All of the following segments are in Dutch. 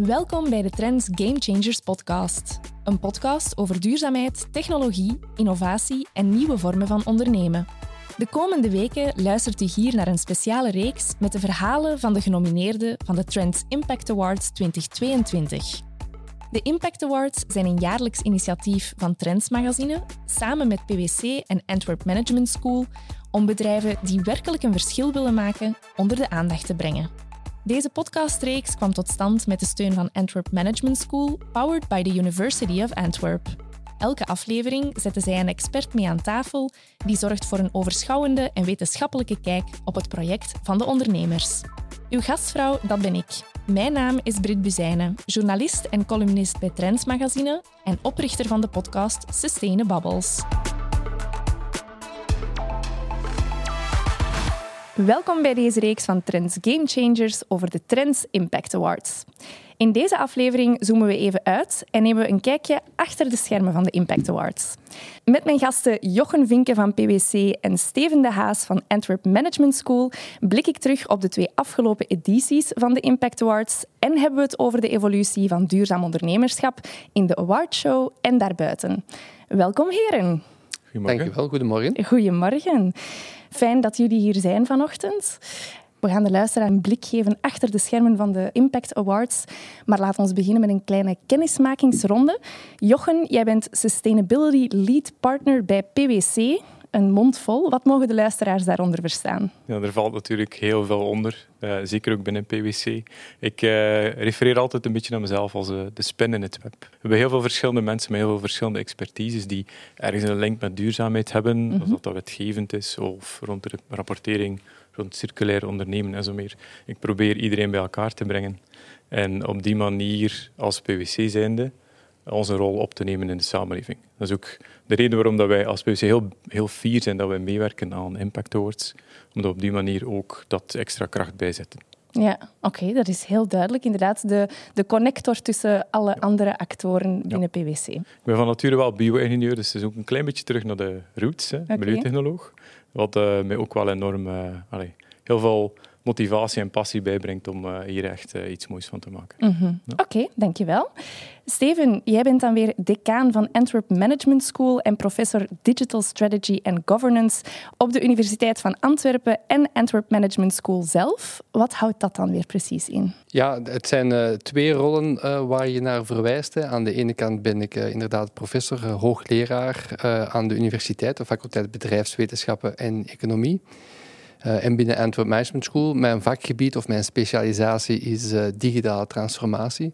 Welkom bij de Trends Game Changers podcast. Een podcast over duurzaamheid, technologie, innovatie en nieuwe vormen van ondernemen. De komende weken luistert u hier naar een speciale reeks met de verhalen van de genomineerden van de Trends Impact Awards 2022. De Impact Awards zijn een jaarlijks initiatief van Trends Magazine samen met PwC en Antwerp Management School om bedrijven die werkelijk een verschil willen maken onder de aandacht te brengen. Deze podcastreeks kwam tot stand met de steun van Antwerp Management School, powered by the University of Antwerp. Elke aflevering zetten zij een expert mee aan tafel die zorgt voor een overschouwende en wetenschappelijke kijk op het project van de ondernemers. Uw gastvrouw, dat ben ik. Mijn naam is Britt Buzijnen, journalist en columnist bij Trends Magazine en oprichter van de podcast Sustainable Bubbles. Welkom bij deze reeks van Trends Game Changers over de Trends Impact Awards. In deze aflevering zoomen we even uit en nemen we een kijkje achter de schermen van de Impact Awards. Met mijn gasten Jochen Vincke van PwC en Steven De Haas van Antwerp Management School blik ik terug op de 2 afgelopen edities van de Impact Awards en hebben we het over de evolutie van duurzaam ondernemerschap in de awardshow en daarbuiten. Welkom heren. Goedemorgen. Dankjewel, goedemorgen. Goedemorgen. Fijn dat jullie hier zijn vanochtend. We gaan de luisteraar een blik geven achter de schermen van de Impact Awards. Maar laten we beginnen met een kleine kennismakingsronde. Jochen, jij bent Sustainability Lead Partner bij PwC. Een mond vol. Wat mogen de luisteraars daaronder verstaan? Ja, er valt natuurlijk heel veel onder. Zeker ook binnen PwC. Ik refereer altijd een beetje naar mezelf als de spin in het web. We hebben heel veel verschillende mensen met heel veel verschillende expertises die ergens een link met duurzaamheid hebben. Mm-hmm. Of dat wetgevend is of rond de rapportering, rond circulair ondernemen en zo meer. Ik probeer iedereen bij elkaar te brengen. En op die manier als PwC zijnde onze rol op te nemen in de samenleving. Dat is ook de reden waarom dat wij als PwC heel fier zijn dat wij meewerken aan Impact Awards, omdat op die manier ook dat extra kracht bijzetten. Ja, oké, dat is heel duidelijk. Inderdaad, de connector tussen alle andere actoren binnen PwC. Ik ben van nature wel bio-ingenieur, dus het is ook een klein beetje terug naar de roots, milieutechnoloog. Wat mij ook wel enorm heel veel motivatie en passie bijbrengt om hier echt iets moois van te maken. Mm-hmm. Ja. Oké, dankjewel. Steven, jij bent dan weer decaan van Antwerp Management School en professor Digital Strategy and Governance op de Universiteit van Antwerpen en Antwerp Management School zelf. Wat houdt dat dan weer precies in? Ja, het zijn 2 rollen waar je naar verwijst. Aan de ene kant ben ik inderdaad professor, hoogleraar aan de universiteit, de faculteit Bedrijfswetenschappen en Economie. En binnen Antwerp Management School, mijn vakgebied of mijn specialisatie is digitale transformatie.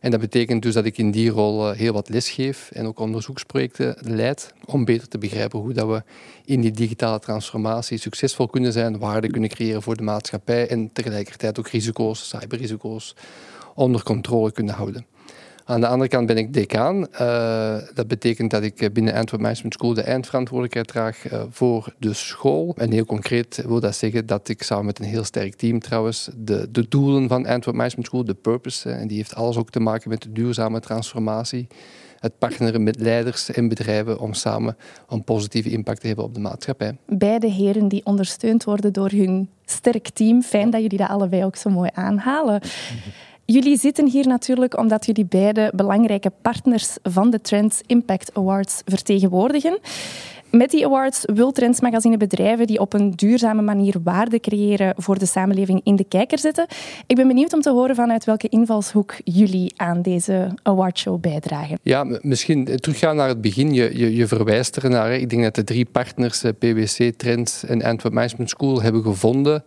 En dat betekent dus dat ik in die rol heel wat lesgeef en ook onderzoeksprojecten leid om beter te begrijpen hoe dat we in die digitale transformatie succesvol kunnen zijn, waarde kunnen creëren voor de maatschappij en tegelijkertijd ook risico's, cyberrisico's, onder controle kunnen houden. Aan de andere kant ben ik decaan. Dat betekent dat ik binnen Antwerp Management School de eindverantwoordelijkheid draag voor de school. En heel concreet wil dat zeggen dat ik samen met een heel sterk team trouwens de doelen van Antwerp Management School, de purpose, en die heeft alles ook te maken met de duurzame transformatie, het partneren met leiders en bedrijven om samen een positieve impact te hebben op de maatschappij. Beide heren die ondersteund worden door hun sterk team. Fijn dat jullie dat allebei ook zo mooi aanhalen. Jullie zitten hier natuurlijk omdat jullie beide belangrijke partners van de Trends Impact Awards vertegenwoordigen. Met die awards wil Trends Magazine bedrijven die op een duurzame manier waarde creëren voor de samenleving in de kijker zetten. Ik ben benieuwd om te horen vanuit welke invalshoek jullie aan deze awardshow bijdragen. Ja, misschien teruggaan naar het begin. Je verwijst ernaar. Ik denk dat de 3 partners, PwC, Trends en Antwerp Management School, hebben gevonden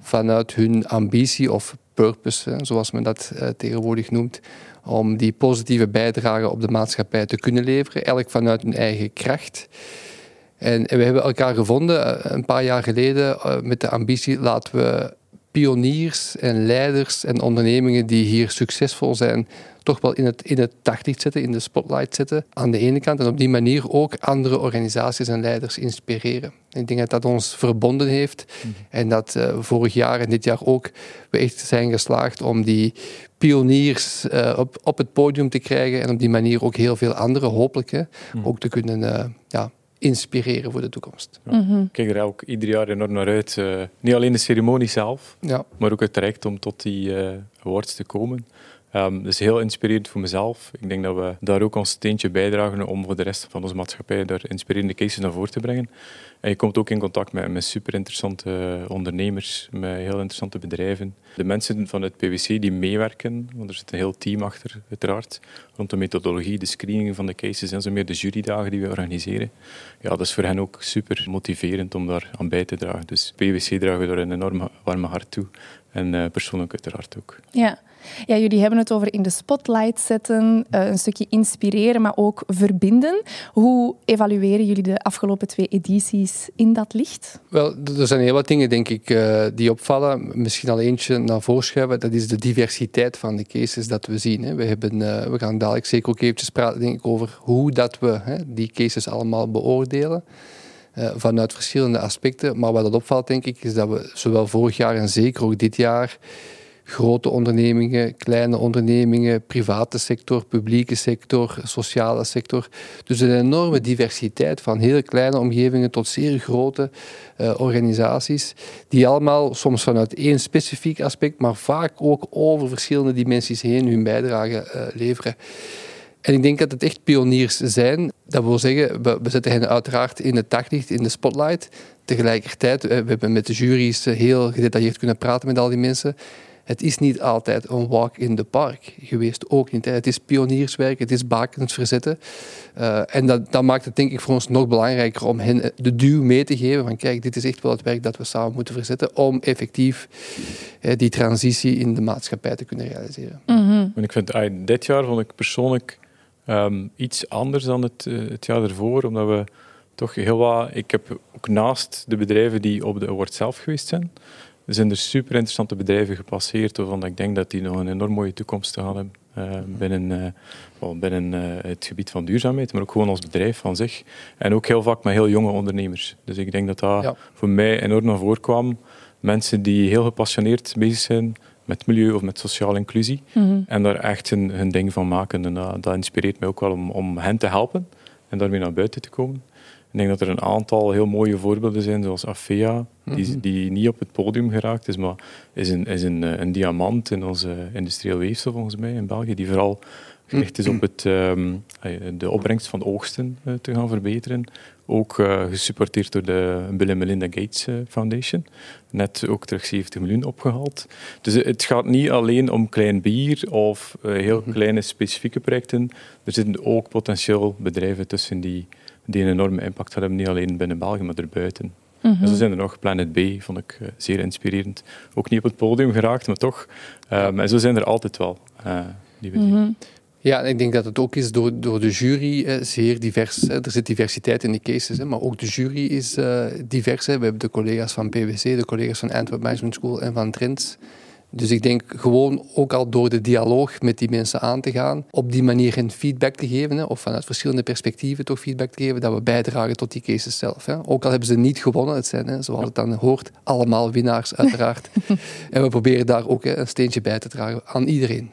vanuit hun ambitie of purpose, zoals men dat tegenwoordig noemt, om die positieve bijdrage op de maatschappij te kunnen leveren, elk vanuit hun eigen kracht. En we hebben elkaar gevonden een paar jaar geleden met de ambitie, laten we pioniers en leiders en ondernemingen die hier succesvol zijn, toch wel in het daglicht zetten, in de spotlight zetten, aan de ene kant. En op die manier ook andere organisaties en leiders inspireren. Ik denk dat dat ons verbonden heeft. En dat vorig jaar en dit jaar ook we echt zijn geslaagd om die pioniers op het podium te krijgen. En op die manier ook heel veel anderen, hopelijk, ook te kunnen inspireren voor de toekomst. Ja. Mm-hmm. Ik kijk er ook ieder jaar enorm naar uit. Niet alleen de ceremonie zelf, maar ook het traject om tot die awards te komen. Dus heel inspirerend voor mezelf. Ik denk dat we daar ook ons steentje bijdragen om voor de rest van onze maatschappij daar inspirerende cases naar voren te brengen. En je komt ook in contact met super interessante ondernemers, met heel interessante bedrijven. De mensen van het PwC die meewerken, want er zit een heel team achter, uiteraard, rond de methodologie, de screening van de cases en zo meer, de jurydagen die we organiseren. Ja, dat is voor hen ook super motiverend om daar aan bij te dragen. Dus PwC dragen we daar een enorm warme hart toe. En persoonlijk uiteraard ook. Ja, jullie hebben het over in de spotlight zetten, een stukje inspireren, maar ook verbinden. Hoe evalueren jullie de afgelopen 2 edities in dat licht? Wel, er zijn heel wat dingen, denk ik, die opvallen. Misschien al eentje naar voren schuiven. Dat is de diversiteit van de cases dat we zien. We gaan dadelijk zeker ook eventjes praten, denk ik, over hoe dat we die cases allemaal beoordelen. Vanuit verschillende aspecten. Maar wat dat opvalt, denk ik, is dat we zowel vorig jaar en zeker ook dit jaar grote ondernemingen, kleine ondernemingen, private sector, publieke sector, sociale sector. Dus een enorme diversiteit van heel kleine omgevingen tot zeer grote organisaties, die allemaal soms vanuit één specifiek aspect, maar vaak ook over verschillende dimensies heen hun bijdrage leveren. En ik denk dat het echt pioniers zijn. Dat wil zeggen, we zetten hen uiteraard in het daglicht, in de spotlight. Tegelijkertijd, we hebben met de jury's heel gedetailleerd kunnen praten met al die mensen. Het is niet altijd een walk in the park geweest, ook niet. Het is pionierswerk, het is bakens verzetten. En dat maakt het, denk ik, voor ons nog belangrijker om hen de duw mee te geven van kijk, dit is echt wel het werk dat we samen moeten verzetten om effectief die transitie in de maatschappij te kunnen realiseren. Mm-hmm. En ik vind, dit jaar vond ik persoonlijk iets anders dan het jaar ervoor, omdat we toch heel wat... Ik heb ook naast de bedrijven die op de award zelf geweest zijn, er zijn er super interessante bedrijven gepasseerd, waarvan ik denk dat die nog een enorm mooie toekomst te gaan hebben binnen het gebied van duurzaamheid, maar ook gewoon als bedrijf van zich. En ook heel vaak met heel jonge ondernemers. Dus ik denk dat voor mij enorm naar voren kwam. Mensen die heel gepassioneerd bezig zijn met milieu of met sociale inclusie. Mm-hmm. En daar echt hun ding van maken. En dat inspireert mij ook wel om hen te helpen en daarmee naar buiten te komen. Ik denk dat er een aantal heel mooie voorbeelden zijn, zoals AFEA, die niet op het podium geraakt is, maar is een diamant in onze industrieel weefsel, volgens mij, in België, die vooral gericht is op de opbrengst van oogsten te gaan verbeteren. Ook gesupporteerd door de Bill en Melinda Gates Foundation. Net ook terug 70 miljoen opgehaald. Dus het gaat niet alleen om klein bier of heel kleine specifieke projecten. Er zitten ook potentieel bedrijven tussen die een enorme impact gaan hebben, niet alleen binnen België, maar erbuiten. Mm-hmm. En zo zijn er nog. Planet B vond ik zeer inspirerend. Ook niet op het podium geraakt, maar toch. En zo zijn er altijd wel die we zien. Ja, en ik denk dat het ook is door de jury zeer divers. Er zit diversiteit in de cases, maar ook de jury is divers. We hebben de collega's van PwC, de collega's van Antwerp Management School en van Trends. Dus ik denk gewoon ook al door de dialoog met die mensen aan te gaan, op die manier hen feedback te geven, of vanuit verschillende perspectieven toch feedback te geven, dat we bijdragen tot die cases zelf. Ook al hebben ze niet gewonnen, het zijn, zoals het dan hoort, allemaal winnaars uiteraard. En we proberen daar ook een steentje bij te dragen aan iedereen.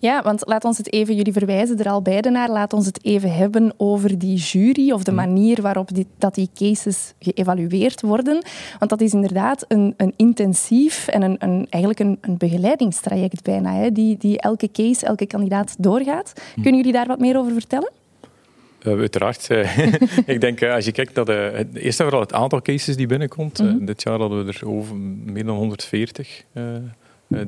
Ja, want laat ons het even, jullie verwijzen er al beide naar, laat ons het even hebben over die jury of de manier waarop die cases geëvalueerd worden. Want dat is inderdaad een intensief en eigenlijk een begeleidingstraject bijna, die elke case, elke kandidaat doorgaat. Kunnen jullie daar wat meer over vertellen? Uiteraard. Ik denk, als je kijkt naar eerst en vooral het aantal cases die binnenkomt. Dit jaar hadden we er over meer dan 140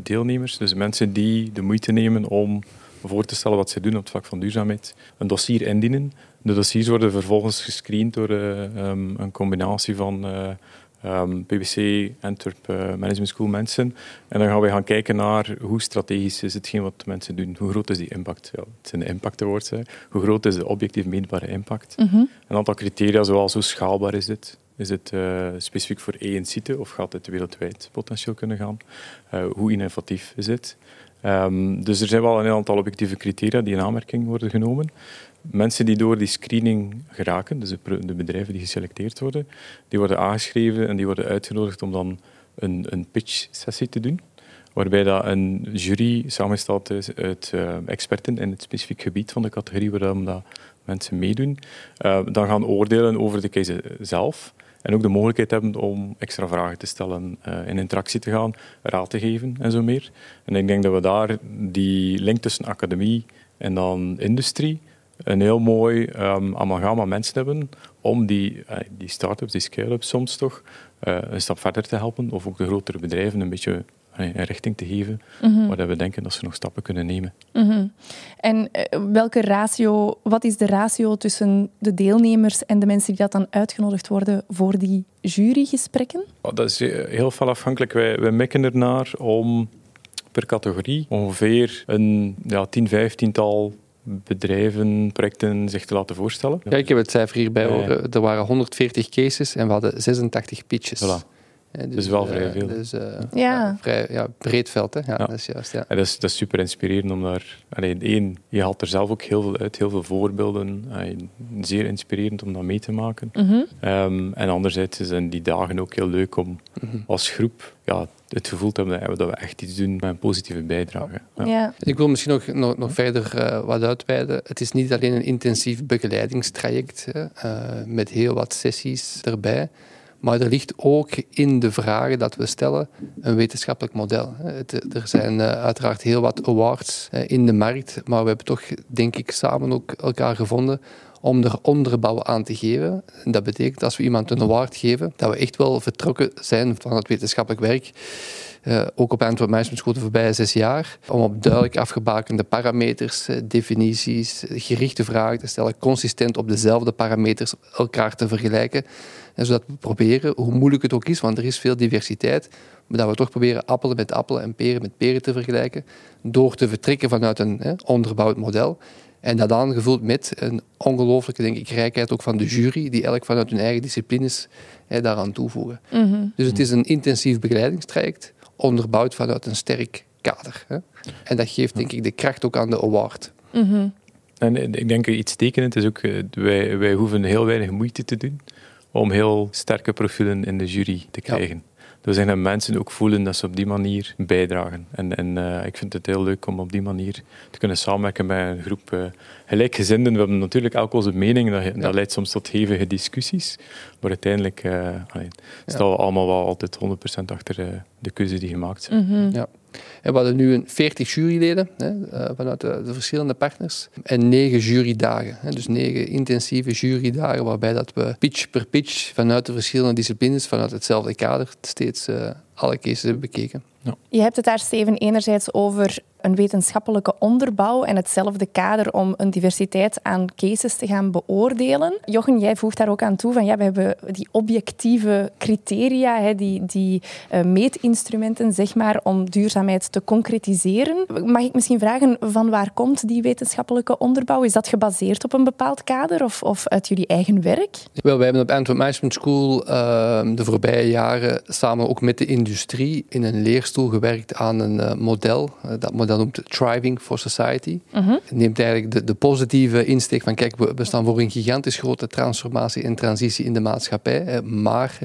deelnemers, dus mensen die de moeite nemen om voor te stellen wat ze doen op het vlak van duurzaamheid, een dossier indienen. De dossiers worden vervolgens gescreend door een combinatie van PwC, Antwerp Management School mensen. En dan gaan wij gaan kijken naar hoe strategisch is hetgeen wat mensen doen. Hoe groot is die impact? Ja, het zijn de impact awards. Hoe groot is de objectief meetbare impact? Mm-hmm. Een aantal criteria, zoals hoe schaalbaar is dit? Is het specifiek voor één site of gaat het wereldwijd potentieel kunnen gaan? Hoe innovatief is het? Dus er zijn wel een aantal objectieve criteria die in aanmerking worden genomen. Mensen die door die screening geraken, dus de bedrijven die geselecteerd worden, die worden aangeschreven en die worden uitgenodigd om dan een pitch-sessie te doen, waarbij dat een jury samengesteld is uit experten in het specifiek gebied van de categorie waarom dat mensen meedoen. Dan gaan oordelen over de case zelf. En ook de mogelijkheid hebben om extra vragen te stellen, in interactie te gaan, raad te geven en zo meer. En ik denk dat we daar die link tussen academie en dan industrie een heel mooi amalgam aan mensen hebben om die start-ups, die scale-ups soms toch een stap verder te helpen of ook de grotere bedrijven een beetje een richting te geven waar we denken dat ze nog stappen kunnen nemen. Mm-hmm. En wat is de ratio tussen de deelnemers en de mensen die dat dan uitgenodigd worden voor die jurygesprekken? Dat is heel veel afhankelijk. Wij mikken ernaar om per categorie ongeveer 10-15-tal bedrijven, projecten zich te laten voorstellen. Ja, ik heb het cijfer hierbij horen. Er waren 140 cases en we hadden 86 pitches. Voilà. Dus wel vrij veel. Vrij breed veld. Hè? Ja, ja. Dat is juist. Ja. Dat is super inspirerend om daar... je haalt er zelf ook heel veel uit, heel veel voorbeelden. Zeer inspirerend om dat mee te maken. Mm-hmm. En anderzijds zijn die dagen ook heel leuk om als groep... Ja, het gevoel te hebben dat we echt iets doen met een positieve bijdrage. Ja. Ja. Ik wil misschien nog verder wat uitweiden. Het is niet alleen een intensief begeleidingstraject met heel wat sessies erbij... Maar er ligt ook in de vragen dat we stellen een wetenschappelijk model. Er zijn uiteraard heel wat awards in de markt, maar we hebben toch, denk ik, samen ook elkaar gevonden om er onderbouw aan te geven. En dat betekent, als we iemand een award geven, dat we echt wel vertrokken zijn van het wetenschappelijk werk. Ook op Antwerp Management School de voorbije 6 jaar, om op duidelijk afgebakende parameters, definities, gerichte vragen te stellen, consistent op dezelfde parameters elkaar te vergelijken. En zodat we proberen, hoe moeilijk het ook is, want er is veel diversiteit, maar dat we toch proberen appelen met appelen en peren met peren te vergelijken, door te vertrekken vanuit een onderbouwd model. En dat aangevuld met een ongelooflijke, denk ik, rijkheid ook van de jury, die elk vanuit hun eigen disciplines daaraan toevoegen. Mm-hmm. Dus het is een intensief begeleidingstraject, onderbouwd vanuit een sterk kader. Hè? En dat geeft, denk ik, de kracht ook aan de award. Mm-hmm. En ik denk iets tekenend is ook, wij hoeven heel weinig moeite te doen om heel sterke profielen in de jury te krijgen. Ja. Dus dat mensen ook voelen dat ze op die manier bijdragen. En ik vind het heel leuk om op die manier te kunnen samenwerken met een groep gelijkgezinden. We hebben natuurlijk elk onze mening. Dat leidt soms tot hevige discussies. Maar uiteindelijk staan we allemaal wel altijd 100% achter de keuze die gemaakt zijn. Mm-hmm. Ja. En we hadden nu 40 juryleden vanuit de verschillende partners en 9 jurydagen. Dus 9 intensieve jurydagen waarbij dat we pitch per pitch vanuit de verschillende disciplines, vanuit hetzelfde kader, steeds alle cases hebben bekeken. Ja. Je hebt het daar, Steven, enerzijds over een wetenschappelijke onderbouw en hetzelfde kader om een diversiteit aan cases te gaan beoordelen. Jochen, jij voegt daar ook aan toe van we hebben die objectieve criteria, die meetinstrumenten, zeg maar, om duurzaamheid te concretiseren. Mag ik misschien vragen, van waar komt die wetenschappelijke onderbouw? Is dat gebaseerd op een bepaald kader of uit jullie eigen werk? Wel, wij hebben op Antwerp Management School de voorbije jaren samen ook met de industrie in een leerstoel gewerkt aan een model. Dat model noemt Thriving for Society. Uh-huh. Neemt eigenlijk de positieve insteek van kijk, we staan voor een gigantisch grote transformatie en transitie in de maatschappij, maar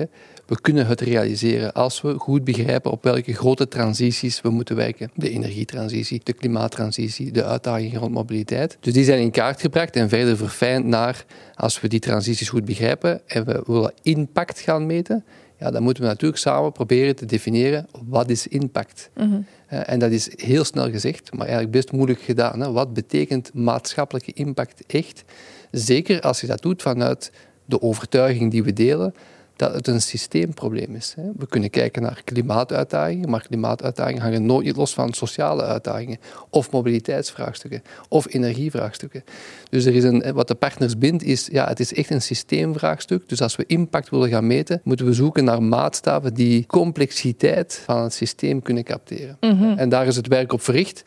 we kunnen het realiseren als we goed begrijpen op welke grote transities we moeten werken. De energietransitie, de klimaattransitie, de uitdagingen rond mobiliteit. Dus die zijn in kaart gebracht en verder verfijnd naar als we die transities goed begrijpen en we willen impact gaan meten. Ja, dan moeten we natuurlijk samen proberen te definiëren wat is impact. Mm-hmm. En dat is heel snel gezegd, maar eigenlijk best moeilijk gedaan. Hè? Wat betekent maatschappelijke impact echt? Zeker als je dat doet vanuit de overtuiging die we delen, dat het een systeemprobleem is. Hè? We kunnen kijken naar klimaatuitdagingen, maar klimaatuitdagingen hangen nooit los van sociale uitdagingen of mobiliteitsvraagstukken of energievraagstukken. Dus er is wat de partners bindt is, het is echt een systeemvraagstuk. Dus als we impact willen gaan meten, moeten we zoeken naar maatstaven die complexiteit van het systeem kunnen capteren. Mm-hmm. En daar is het werk op verricht.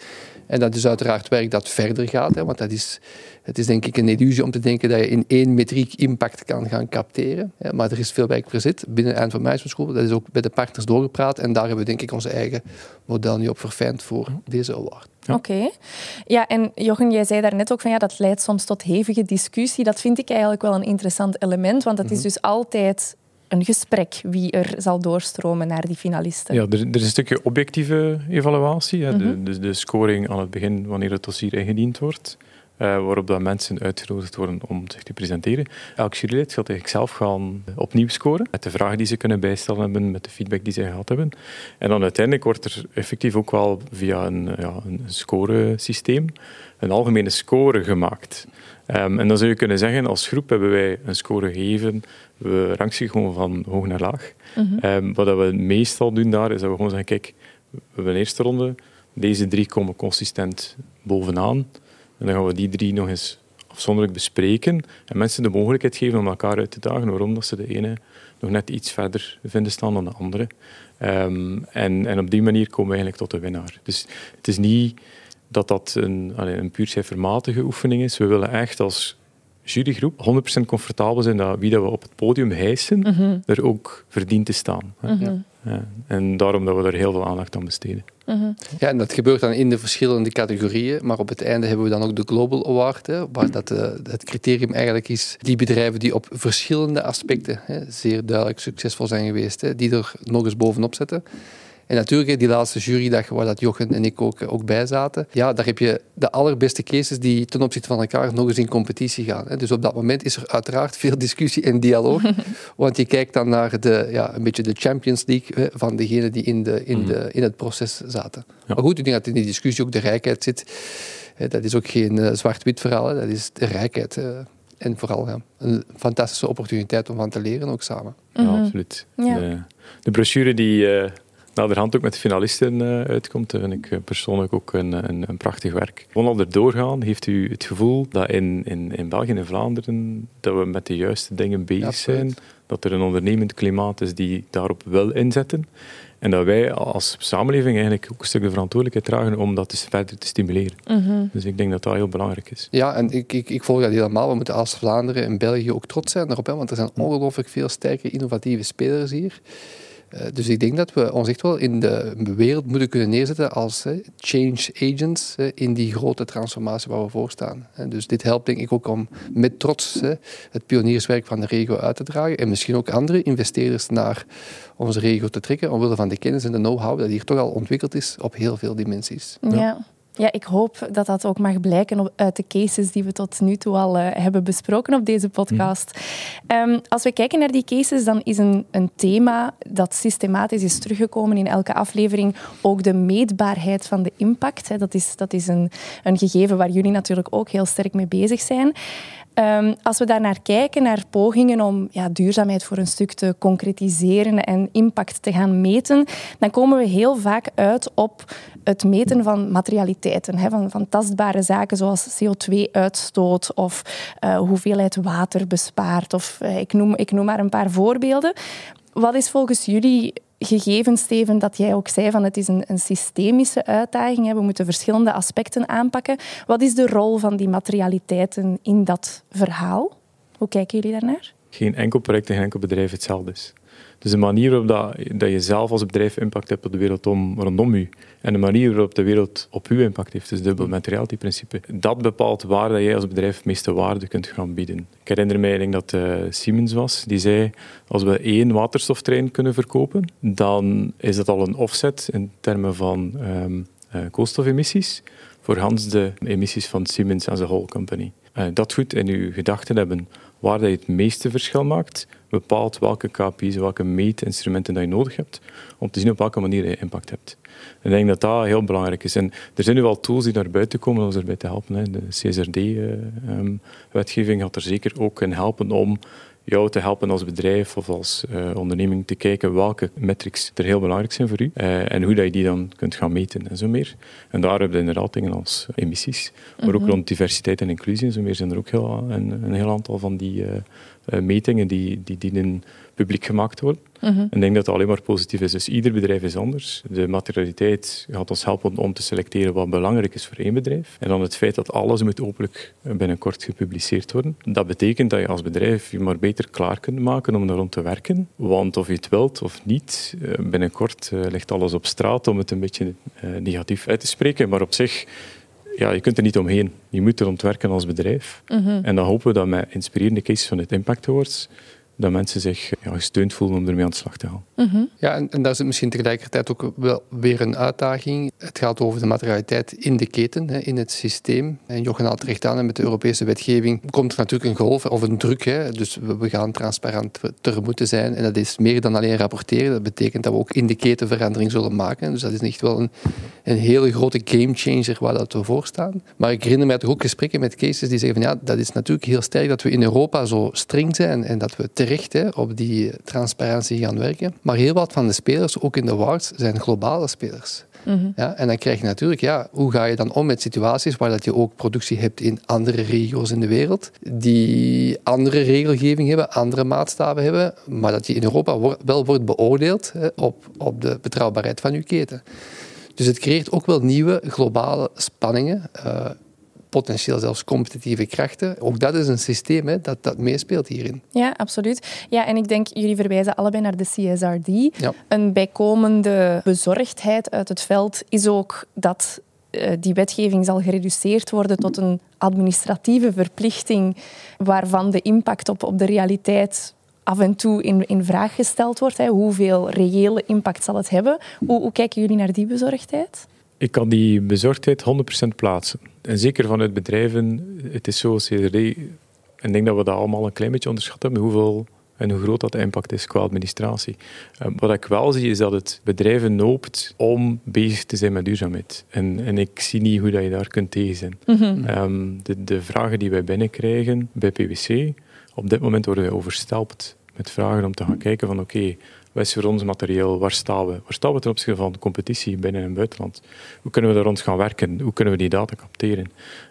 En dat is uiteraard werk dat verder gaat, want het is denk ik een illusie om te denken dat je in 1 metriek impact kan gaan capteren. Maar er is veel werk voor zit binnen Antwerp Management School. Dat is ook bij de partners doorgepraat en daar hebben we denk ik ons eigen model nu op verfijnd voor deze award. Ja. Oké. Ja, en Jochen, jij zei daarnet ook van dat leidt soms tot hevige discussie. Dat vind ik eigenlijk wel een interessant element, want dat is dus altijd een gesprek wie er zal doorstromen naar die finalisten. Ja, er is een stukje objectieve evaluatie. Hè. De scoring aan het begin wanneer het dossier ingediend wordt. waarop dat mensen uitgenodigd worden om zich te presenteren. Elk jurylid zal eigenlijk zelf gaan opnieuw scoren, met de vragen die ze kunnen bijstellen hebben, met de feedback die ze gehad hebben. En dan uiteindelijk wordt er effectief ook wel via een scoresysteem een algemene score gemaakt. En dan zou je kunnen zeggen, als groep hebben wij een score gegeven, we rangschikken gewoon van hoog naar laag. Mm-hmm. Wat we meestal doen daar, is dat we gewoon zeggen, kijk, we hebben een eerste ronde, deze drie komen consistent bovenaan. En dan gaan we die drie nog eens afzonderlijk bespreken en mensen de mogelijkheid geven om elkaar uit te dagen waarom dat ze de ene nog net iets verder vinden staan dan de andere. En op die manier komen we eigenlijk tot de winnaar. Dus het is niet dat een puur cijfermatige oefening is. We willen echt als jurygroep 100% comfortabel zijn dat wie dat we op het podium hijsen, mm-hmm, er ook verdient te staan. Mm-hmm. Ja. En daarom dat we er heel veel aandacht aan besteden. Mm-hmm. Ja, en dat gebeurt dan in de verschillende categorieën, maar op het einde hebben we dan ook de Global Award, hè, waar dat, het criterium eigenlijk is, die bedrijven die op verschillende aspecten, hè, zeer duidelijk succesvol zijn geweest, hè, die er nog eens bovenop zetten. En natuurlijk, die laatste jurydag waar dat Jochen en ik ook bij zaten, ja, daar heb je de allerbeste cases die ten opzichte van elkaar nog eens in competitie gaan. Dus op dat moment is er uiteraard veel discussie en dialoog, want je kijkt dan naar een beetje de Champions League van degene die in het proces zaten. Ja. Maar goed, ik denk dat in die discussie ook de rijkheid zit. Dat is ook geen zwart-wit verhaal, dat is de rijkheid. En vooral een fantastische opportuniteit om van te leren, ook samen. Ja, absoluut. Ja. De brochure die naderhand ook met de finalisten uitkomt, vind ik persoonlijk ook een prachtig werk. Gewoon al erdoor gaan, heeft u het gevoel dat in België en Vlaanderen dat we met de juiste dingen bezig zijn, dat er een ondernemend klimaat is die daarop wil inzetten en dat wij als samenleving eigenlijk ook een stuk de verantwoordelijkheid dragen om dat dus verder te stimuleren. Mm-hmm. Dus ik denk dat dat heel belangrijk is. Ja, en ik volg dat helemaal. We moeten als Vlaanderen en België ook trots zijn daarop, hè, want er zijn ongelooflijk veel sterke, innovatieve spelers hier. Dus ik denk dat we ons echt wel in de wereld moeten kunnen neerzetten als change agents in die grote transformatie waar we voor staan. Dus dit helpt denk ik ook om met trots het pionierswerk van de regio uit te dragen en misschien ook andere investeerders naar onze regio te trekken omwille van de kennis en de know-how dat hier toch al ontwikkeld is op heel veel dimensies. Ja. Ja, ik hoop dat dat ook mag blijken uit de cases die we tot nu toe al hebben besproken op deze podcast. Als we kijken naar die cases, dan is een thema dat systematisch is teruggekomen in elke aflevering ook de meetbaarheid van de impact. Hè. Dat is een gegeven waar jullie natuurlijk ook heel sterk mee bezig zijn. Als we daarnaar kijken, naar pogingen om duurzaamheid voor een stuk te concretiseren en impact te gaan meten, dan komen we heel vaak uit op het meten van materialiteiten, van tastbare zaken zoals CO2-uitstoot of hoeveelheid water bespaard. Of, ik noem maar een paar voorbeelden. Wat is volgens jullie gegeven, Steven, dat jij ook zei van het is een systemische uitdaging, hè? We moeten verschillende aspecten aanpakken. Wat is de rol van die materialiteiten in dat verhaal? Hoe kijken jullie daarnaar? Geen enkel project en geen enkel bedrijf hetzelfde is. Dus de manier waarop dat je zelf als bedrijf impact hebt op de wereld rondom u en de manier waarop de wereld op u impact heeft, dus dubbel materiality-principe, dat bepaalt waar dat jij als bedrijf het meeste waarde kunt gaan bieden. Ik herinner mij, ik denk dat Siemens was, die zei, als we 1 waterstoftrein kunnen verkopen, dan is dat al een offset in termen van koolstofemissies voor gans de emissies van Siemens as a whole company. Dat goed in uw gedachten hebben, waar dat je het meeste verschil maakt, bepaalt welke KPI's, welke meetinstrumenten dat je nodig hebt, om te zien op welke manier je impact hebt. En ik denk dat dat heel belangrijk is. En er zijn nu wel tools die naar buiten komen om ons erbij te helpen. Hè. De CSRD-wetgeving gaat er zeker ook in helpen om jou te helpen als bedrijf of als onderneming te kijken welke metrics er heel belangrijk zijn voor u en hoe dat je die dan kunt gaan meten en zo meer. En daar hebben we inderdaad dingen als emissies, maar ook rond diversiteit en inclusie en zo meer zijn er ook een heel aantal van die metingen die dienen publiek gemaakt worden. En ik denk dat het alleen maar positief is. Dus ieder bedrijf is anders. De materialiteit gaat ons helpen om te selecteren wat belangrijk is voor één bedrijf. En dan het feit dat alles moet openlijk binnenkort gepubliceerd worden. Dat betekent dat je als bedrijf je maar beter klaar kunt maken om er rond te werken. Want of je het wilt of niet, binnenkort ligt alles op straat om het een beetje negatief uit te spreken. Maar op zich, je kunt er niet omheen. Je moet er rond werken als bedrijf. En dan hopen we dat met inspirerende cases van het Impact Awards dat mensen zich gesteund voelen om ermee aan de slag te gaan. Mm-hmm. Ja, en daar zit misschien tegelijkertijd ook wel weer een uitdaging. Het gaat over de materialiteit in de keten, hè, in het systeem. En Jochen haalt terecht aan, en met de Europese wetgeving komt er natuurlijk een golf of een druk. Hè. Dus we gaan transparant tegemoet zijn. En dat is meer dan alleen rapporteren. Dat betekent dat we ook in de keten verandering zullen maken. Dus dat is echt wel een hele grote gamechanger waar dat we voor staan. Maar ik herinner mij toch ook gesprekken met cases die zeggen van ja, dat is natuurlijk heel sterk dat we in Europa zo streng zijn en dat we terecht op die transparantie gaan werken. Maar heel wat van de spelers, ook in de awards, zijn globale spelers. Mm-hmm. Ja, en dan krijg je natuurlijk, hoe ga je dan om met situaties waar dat je ook productie hebt in andere regio's in de wereld, die andere regelgeving hebben, andere maatstaven hebben, maar dat je in Europa wel wordt beoordeeld op de betrouwbaarheid van je keten. Dus het creëert ook wel nieuwe globale spanningen, potentieel zelfs competitieve krachten. Ook dat is een systeem dat meespeelt hierin. Ja, absoluut. Ja, en ik denk, jullie verwijzen allebei naar de CSRD. Ja. Een bijkomende bezorgdheid uit het veld is ook dat die wetgeving zal gereduceerd worden tot een administratieve verplichting waarvan de impact op de realiteit af en toe in vraag gesteld wordt. Hè. Hoeveel reële impact zal het hebben? Hoe kijken jullie naar die bezorgdheid? Ik kan die bezorgdheid 100% plaatsen. En zeker vanuit bedrijven, het is zo, CSRD, en ik denk dat we dat allemaal een klein beetje onderschat hebben, hoeveel en hoe groot dat de impact is qua administratie. Wat ik wel zie, is dat het bedrijven noopt om bezig te zijn met duurzaamheid. En ik zie niet hoe dat je daar kunt tegen zijn. Mm-hmm. De vragen die wij binnenkrijgen bij PwC, op dit moment worden wij overstelpt met vragen om te gaan kijken van oké, wat is voor ons materieel, waar staan we? Waar staan we ten opzichte van de competitie binnen en buitenland? Hoe kunnen we daar rond gaan werken? Hoe kunnen we die data capteren?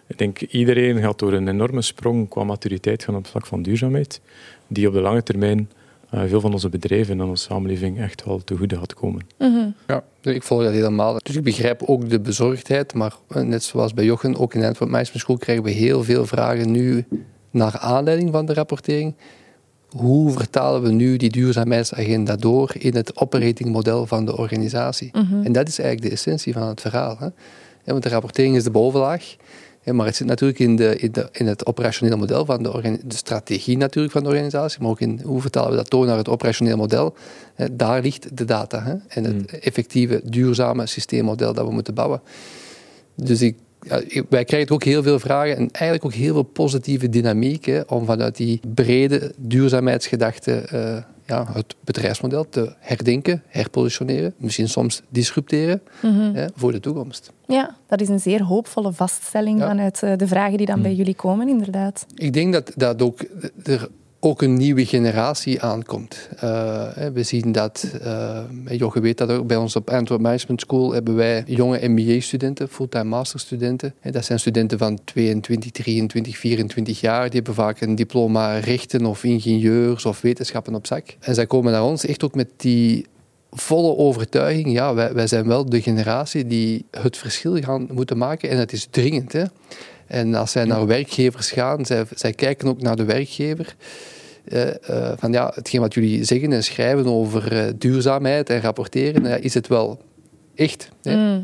Ik denk, iedereen gaat door een enorme sprong qua maturiteit gaan op het vlak van duurzaamheid, die op de lange termijn veel van onze bedrijven en onze samenleving echt wel te goede gaat komen. Mm-hmm. Ja, ik volg dat helemaal. Dus ik begrijp ook de bezorgdheid, maar net zoals bij Jochen, ook in Antwerp Management School krijgen we heel veel vragen nu naar aanleiding van de rapportering. Hoe vertalen we nu die duurzaamheidsagenda door in het operatingmodel van de organisatie? Mm-hmm. En dat is eigenlijk de essentie van het verhaal. Hè? Want de rapportering is de bovenlaag, maar het zit natuurlijk in het operationele model van de strategie natuurlijk van de organisatie, maar ook in hoe vertalen we dat door naar het operationeel model. Daar ligt de data, hè? En het effectieve, duurzame systeemmodel dat we moeten bouwen. Dus wij krijgen ook heel veel vragen en eigenlijk ook heel veel positieve dynamiek om vanuit die brede duurzaamheidsgedachte het bedrijfsmodel te herdenken, herpositioneren, misschien soms disrupteren voor de toekomst. Ja, dat is een zeer hoopvolle vaststelling vanuit de vragen die dan bij jullie komen, inderdaad. Ik denk dat ook er ook een nieuwe generatie aankomt. We zien dat, Jochen weet dat ook, bij ons op Antwerp Management School hebben wij jonge MBA-studenten, fulltime masterstudenten. Dat zijn studenten van 22, 23, 24 jaar. Die hebben vaak een diploma rechten of ingenieurs of wetenschappen op zak. En zij komen naar ons echt ook met die volle overtuiging. Ja, wij zijn wel de generatie die het verschil gaan moeten maken. En dat is dringend, hè. En als zij naar werkgevers gaan, zij kijken ook naar de werkgever. Hetgeen wat jullie zeggen en schrijven over duurzaamheid en rapporteren, is het wel echt. Hè?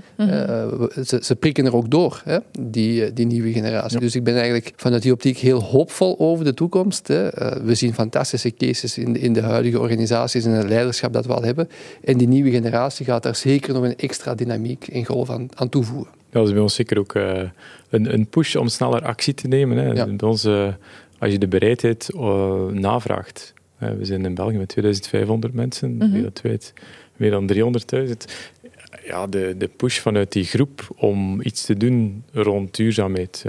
Ze prikken er ook door, hè? Die nieuwe generatie. Ja. Dus ik ben eigenlijk vanuit die optiek heel hoopvol over de toekomst. Hè? We zien fantastische cases in de huidige organisaties en het leiderschap dat we al hebben. En die nieuwe generatie gaat daar zeker nog een extra dynamiek en golf aan toevoegen. Ja, dat is bij ons zeker ook een push om sneller actie te nemen. Hè. Ja. Bij ons, als je de bereidheid navraagt, we zijn in België met 2500 mensen, wie dat weet, meer dan 300.000. Ja, de push vanuit die groep om iets te doen rond duurzaamheid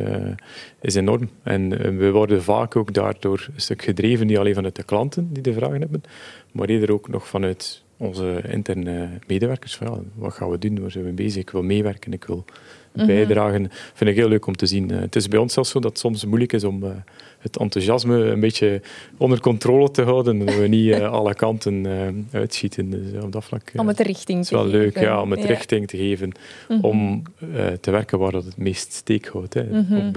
is enorm. En we worden vaak ook daardoor een stuk gedreven, niet alleen vanuit de klanten die de vragen hebben, maar eerder ook nog vanuit onze interne medewerkers. Van, wat gaan we doen? Waar zijn we mee bezig? Ik wil meewerken, ik wil bijdragen. Dat vind ik heel leuk om te zien. Het is bij ons zelfs zo dat het soms moeilijk is om het enthousiasme een beetje onder controle te houden. Dat we niet alle kanten uitschieten. Dus op dat vlak, om het de richting te geven. Het is wel leuk om het richting te geven. Om te werken waar dat het meest steek houdt. Hè.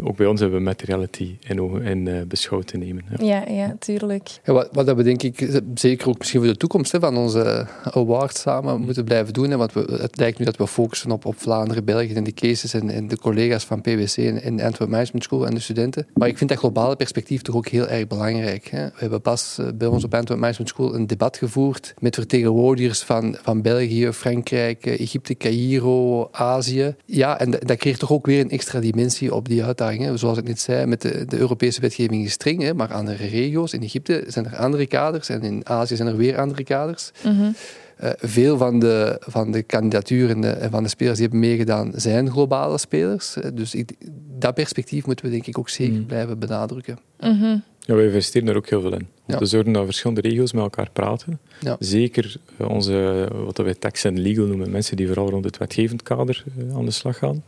Ook bij ons hebben we materiality in beschouw te nemen. Ja, tuurlijk. Ja, wat we denk ik zeker ook misschien voor de toekomst van onze awards samen moeten blijven doen. Hè, want het lijkt nu dat we focussen op Vlaanderen, België en de cases colleges en de collega's van PwC en de Antwerp Management School en de studenten. Maar ik vind dat globale perspectief toch ook heel erg belangrijk. Hè? We hebben pas bij ons op Antwerp Management School een debat gevoerd met vertegenwoordigers van België, Frankrijk, Egypte, Caïro, Azië. Ja, en dat kreeg toch ook weer een extra dimensie op die uitdagingen. Zoals ik net zei, met de Europese wetgeving is streng, hè? Maar andere regio's. In Egypte zijn er andere kaders en in Azië zijn er weer andere kaders. Mm-hmm. Veel van de kandidaturen en van de spelers die hebben meegedaan zijn globale spelers. Dus dat perspectief moeten we denk ik ook zeker blijven benadrukken. Mm-hmm. Ja, wij investeren daar ook heel veel in. Ja. We zorgen dat verschillende regio's met elkaar praten. Ja. Zeker onze, wat wij tax en legal noemen, mensen die vooral rond het wetgevend kader aan de slag gaan.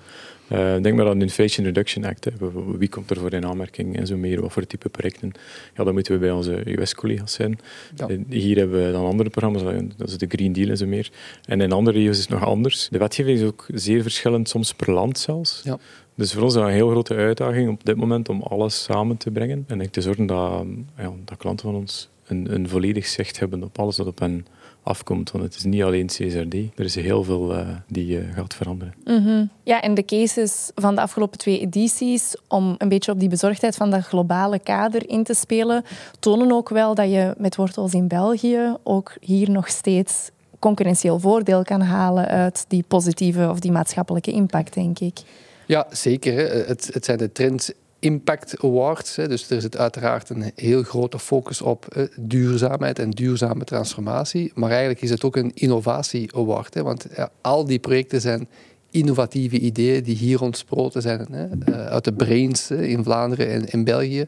Denk maar aan de Inflation Reduction Act. Hè. Wie komt er voor in aanmerking en zo meer, wat voor type projecten. Ja, dan moeten we bij onze US-collega's zijn. Ja. Hier hebben we dan andere programma's, dat is de Green Deal en zo meer. En in andere regio's is het nog anders. De wetgeving is ook zeer verschillend, soms per land zelfs. Ja. Dus voor ons is dat een heel grote uitdaging op dit moment om alles samen te brengen. En te zorgen dat klanten van ons een volledig zicht hebben op alles dat op hen afkomt. Want het is niet alleen CSRD. Er is heel veel die gaat veranderen. Mm-hmm. Ja, en de cases van de afgelopen 2 edities, om een beetje op die bezorgdheid van dat globale kader in te spelen, tonen ook wel dat je met wortels in België ook hier nog steeds concurrentieel voordeel kan halen uit die positieve of die maatschappelijke impact, denk ik. Ja, zeker. Hè. Het zijn de Trends Impact Awards. Hè. Dus er zit uiteraard een heel grote focus op duurzaamheid en duurzame transformatie. Maar eigenlijk is het ook een innovatie award. Hè. Want al die projecten zijn innovatieve ideeën die hier ontsproten zijn. Hè. Uit de brains in Vlaanderen en in België.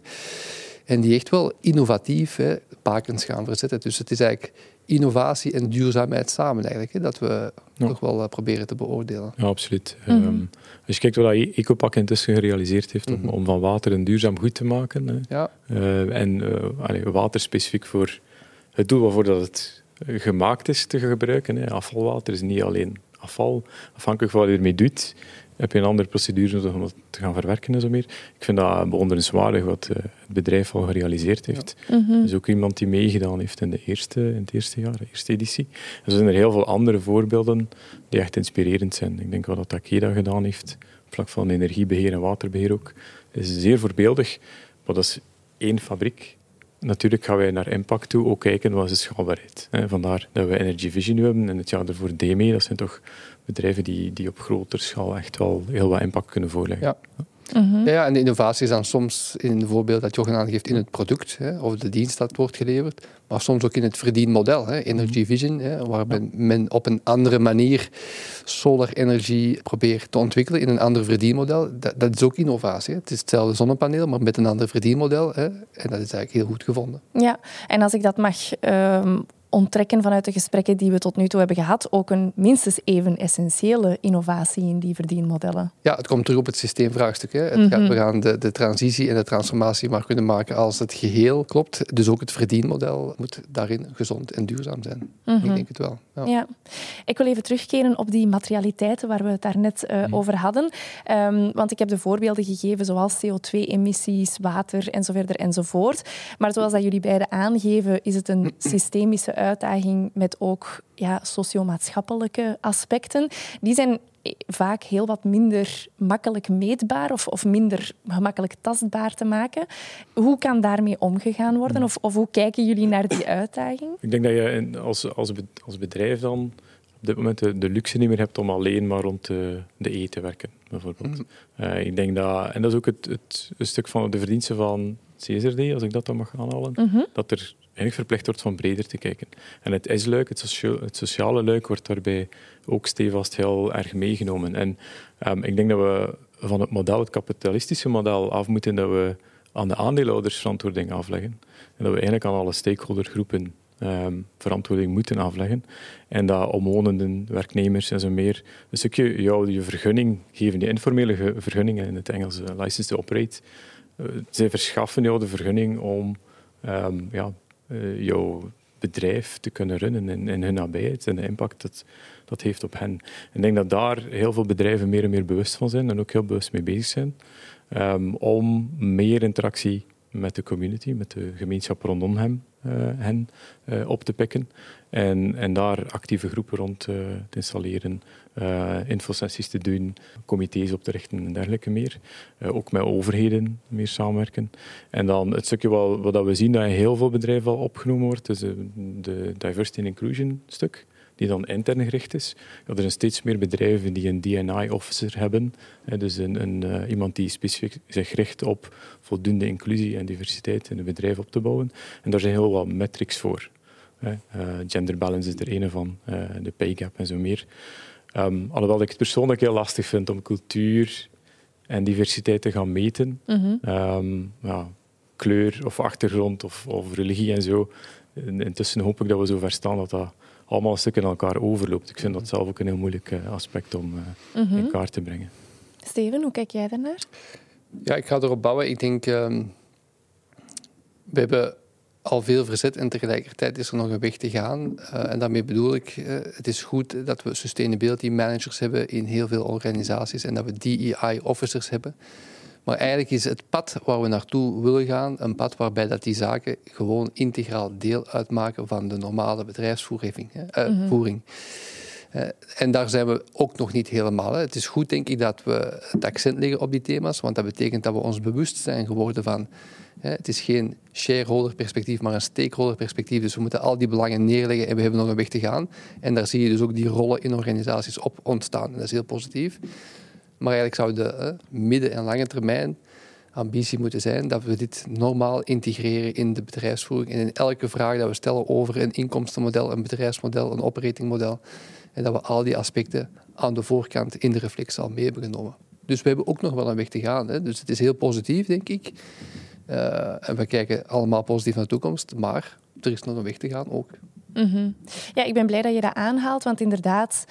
En die echt wel innovatief bakens gaan verzetten. Dus het is eigenlijk innovatie en duurzaamheid samen eigenlijk, hè, dat we toch wel proberen te beoordelen. Ja, absoluut. Mm-hmm. Als je kijkt wat EcoPak intussen gerealiseerd heeft om van water een duurzaam goed te maken. Hè. Ja. Water specifiek voor het doel waarvoor dat het gemaakt is te gebruiken. Hè. Afvalwater is niet alleen afval. Afhankelijk van wat je ermee doet, heb je een andere procedure nodig om dat te gaan verwerken en zo meer. Ik vind dat bewonderenswaardig wat het bedrijf al gerealiseerd heeft. Ja. Mm-hmm. Dus ook iemand die meegedaan heeft in het eerste editie. En zo zijn er heel veel andere voorbeelden die echt inspirerend zijn. Ik denk wat Takeda gedaan heeft, op vlak van energiebeheer en waterbeheer ook, is zeer voorbeeldig. Maar dat is 1 fabriek. Natuurlijk gaan wij naar impact toe ook kijken wat is de schaalbaarheid. Vandaar dat we Energy Vision nu hebben en het jaar daarvoor DEME. Dat zijn toch bedrijven die op grotere schaal echt wel heel wat impact kunnen voorleggen. Ja. Mm-hmm. Ja, en de innovatie is dan soms in het voorbeeld dat Jochen aangeeft in het product of de dienst dat wordt geleverd, maar soms ook in het verdienmodel. Hè. Energy Vision, waar men op een andere manier solar-energie probeert te ontwikkelen in een ander verdienmodel. Dat is ook innovatie. Hè. Het is hetzelfde zonnepaneel, maar met een ander verdienmodel. Hè. En dat is eigenlijk heel goed gevonden. Ja, en als ik dat mag onttrekken vanuit de gesprekken die we tot nu toe hebben gehad, ook een minstens even essentiële innovatie in die verdienmodellen. Ja, het komt terug op het systeemvraagstuk. Hè. Het gaat, we gaan de transitie en de transformatie maar kunnen maken als het geheel klopt. Dus ook het verdienmodel moet daarin gezond en duurzaam zijn. Mm-hmm. Ik denk het wel. Ja. Ja. Ik wil even terugkeren op die materialiteiten waar we het daarnet over hadden. Want ik heb de voorbeelden gegeven zoals CO2-emissies, water enzovoort enzovoort. Maar zoals dat jullie beiden aangeven, is het een systemische uitdaging met ook socio-maatschappelijke aspecten. Die zijn vaak heel wat minder makkelijk meetbaar of minder gemakkelijk tastbaar te maken. Hoe kan daarmee omgegaan worden? Of hoe kijken jullie naar die uitdaging? Ik denk dat je als bedrijf dan op dit moment de luxe niet meer hebt om alleen maar rond de E te werken, bijvoorbeeld. Ik denk dat, en dat is ook een stuk van de verdiensten van CSRD, als ik dat dan mag aanhalen, dat er eigenlijk verplicht wordt van breder te kijken. En het S-luik, het sociale luik, wordt daarbij ook stevast heel erg meegenomen. En ik denk dat we van het model, het kapitalistische model, af moeten dat we aan de aandeelhouders verantwoording afleggen. En dat we eigenlijk aan alle stakeholdergroepen verantwoording moeten afleggen. En dat omwonenden, werknemers en zo meer een stukje jou je vergunning geven, die informele vergunningen, in het Engels license to operate. Zij verschaffen jou de vergunning om jouw bedrijf te kunnen runnen in hun nabijheid en de impact dat heeft op hen. Ik denk dat daar heel veel bedrijven meer en meer bewust van zijn en ook heel bewust mee bezig zijn om meer interactie met de community, met de gemeenschap rondom hem hen op te pikken en daar actieve groepen rond te installeren, infosessies te doen, comité's op te richten en dergelijke meer. Ook met overheden meer samenwerken. En dan het stukje wat we zien dat in heel veel bedrijven al opgenomen wordt, is de diversity and inclusion stuk, die dan intern gericht is. Ja, er zijn steeds meer bedrijven die een D&I-officer hebben. Dus iemand die specifiek zich richt op voldoende inclusie en diversiteit in het bedrijf op te bouwen. En daar zijn heel wat metrics voor. Gender balance is er een van, de pay gap en zo meer. Alhoewel ik het persoonlijk heel lastig vind om cultuur en diversiteit te gaan meten. Mm-hmm. Kleur of achtergrond of religie en zo. Intussen hoop ik dat we zo ver staan dat allemaal een stuk in elkaar overloopt. Ik vind dat zelf ook een heel moeilijk aspect om in kaart te brengen. Steven, hoe kijk jij daarnaar? Ja, ik ga erop bouwen. Ik denk, we hebben al veel verzet en tegelijkertijd is er nog een weg te gaan. En daarmee bedoel ik, het is goed dat we sustainability managers hebben in heel veel organisaties en dat we DEI-officers hebben. Maar eigenlijk is het pad waar we naartoe willen gaan een pad waarbij dat die zaken gewoon integraal deel uitmaken van de normale bedrijfsvoering. En daar zijn we ook nog niet helemaal. Het is goed, denk ik, dat we het accent leggen op die thema's, want dat betekent dat we ons bewust zijn geworden van... Het is geen shareholder-perspectief, maar een stakeholder-perspectief. Dus we moeten al die belangen neerleggen en we hebben nog een weg te gaan. En daar zie je dus ook die rollen in organisaties op ontstaan. En dat is heel positief. Maar eigenlijk zou de midden- en lange termijn ambitie moeten zijn dat we dit normaal integreren in de bedrijfsvoering en in elke vraag dat we stellen over een inkomstenmodel, een bedrijfsmodel, een operatingmodel. En dat we al die aspecten aan de voorkant in de reflex al mee hebben genomen. Dus we hebben ook nog wel een weg te gaan. Dus het is heel positief, denk ik. En we kijken allemaal positief naar de toekomst, maar er is nog een weg te gaan ook. Mm-hmm. Ja, ik ben blij dat je dat aanhaalt, want inderdaad...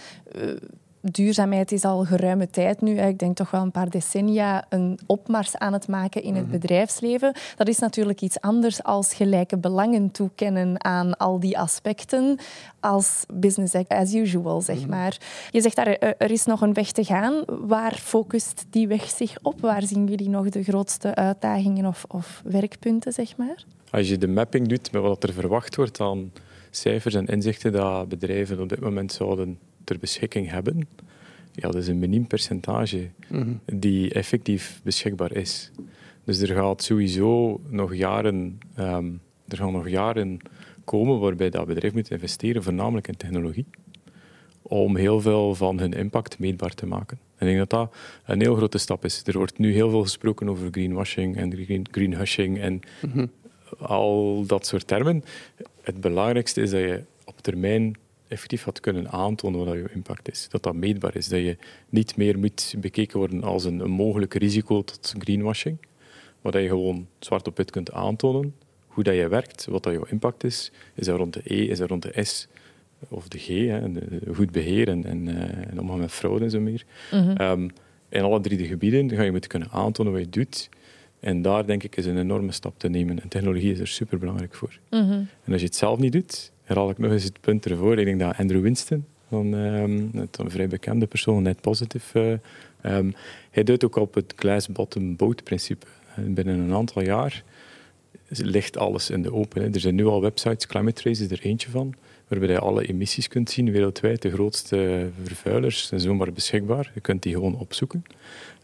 Duurzaamheid is al geruime tijd nu, ik denk toch wel een paar decennia, een opmars aan het maken in het bedrijfsleven. Dat is natuurlijk iets anders als gelijke belangen toekennen aan al die aspecten als business as usual, zeg maar. Je zegt daar, er is nog een weg te gaan. Waar focust die weg zich op? Waar zien jullie nog de grootste uitdagingen of werkpunten, zeg maar? Als je de mapping doet met wat er verwacht wordt aan cijfers en inzichten dat bedrijven op dit moment zouden ter beschikking hebben, ja, dat is een miniem percentage die effectief beschikbaar is. Dus er gaat sowieso nog jaren, komen waarbij dat bedrijf moet investeren, voornamelijk in technologie, om heel veel van hun impact meetbaar te maken. En ik denk dat dat een heel grote stap is. Er wordt nu heel veel gesproken over greenwashing en greenhushing en al dat soort termen. Het belangrijkste is dat je op termijn effectief had kunnen aantonen wat je impact is. Dat dat meetbaar is. Dat je niet meer moet bekeken worden als een mogelijk risico tot greenwashing. Maar dat je gewoon zwart op wit kunt aantonen hoe dat je werkt, wat dat jouw impact is. Is dat rond de E, is dat rond de S of de G? Goed beheer en omgaan met fraude en zo meer. In alle drie de gebieden ga je moeten kunnen aantonen wat je doet. En daar, denk ik, is een enorme stap te nemen. En technologie is er superbelangrijk voor. En als je het zelf niet doet... Herhaal ik nog eens het punt ervoor. Ik denk dat Andrew Winston, een vrij bekende persoon, Net Positive, hij duidt ook op het glass bottom boat principe. En binnen een aantal jaar ligt alles in de open. Er zijn nu al websites, climate-trace is er eentje van, waarbij je alle emissies kunt zien wereldwijd. De grootste vervuilers zijn zomaar beschikbaar. Je kunt die gewoon opzoeken.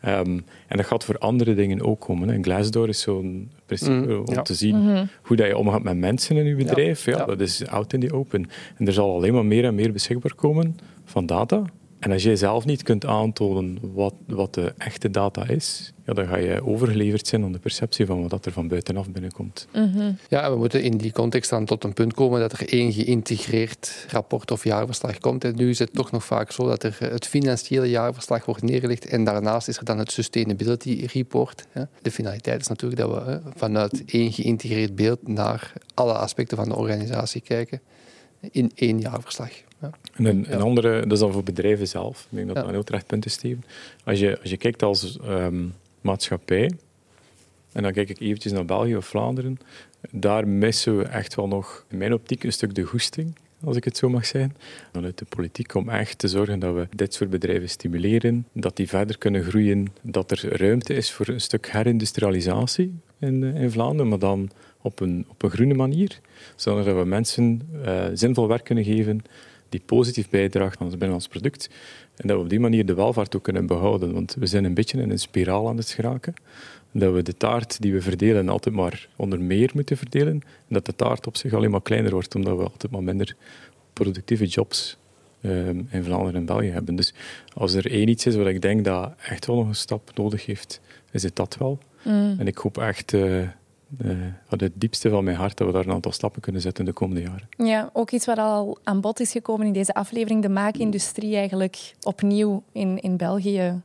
En dat gaat voor andere dingen ook komen. En Glassdoor is zo'n principe om te zien hoe dat je omgaat met mensen in je bedrijf. Ja, dat is out in the open. En er zal alleen maar meer en meer beschikbaar komen van data. En als jij zelf niet kunt aantonen wat de echte data is, ja, dan ga je overgeleverd zijn aan de perceptie van wat er van buitenaf binnenkomt. Ja, we moeten in die context dan tot een punt komen dat er één geïntegreerd rapport of jaarverslag komt. En nu is het toch nog vaak zo dat er het financiële jaarverslag wordt neergelegd en daarnaast is er dan het sustainability report. De finaliteit is natuurlijk dat we vanuit één geïntegreerd beeld naar alle aspecten van de organisatie kijken in één jaarverslag. En een andere, dat is dan voor bedrijven zelf. Ik denk dat dat een heel terecht punt is, Steven. Als je kijkt als maatschappij, en dan kijk ik eventjes naar België of Vlaanderen, daar missen we echt wel nog, in mijn optiek, een stuk de goesting, als ik het zo mag zeggen, vanuit de politiek om echt te zorgen dat we dit soort bedrijven stimuleren, dat die verder kunnen groeien, dat er ruimte is voor een stuk herindustrialisatie in Vlaanderen, maar dan op een groene manier, zodat we mensen zinvol werk kunnen geven die positief bijdraagt binnen ons product. En dat we op die manier de welvaart ook kunnen behouden. Want we zijn een beetje in een spiraal aan het geraken. Dat we de taart die we verdelen altijd maar onder meer moeten verdelen. En dat de taart op zich alleen maar kleiner wordt, omdat we altijd maar minder productieve jobs in Vlaanderen en België hebben. Dus als er één iets is wat ik denk dat echt wel nog een stap nodig heeft, is het dat wel. Mm. En ik hoop echt... uit het diepste van mijn hart dat we daar een aantal stappen kunnen zetten de komende jaren. Ja, ook iets wat al aan bod is gekomen in deze aflevering, de maakindustrie eigenlijk opnieuw in België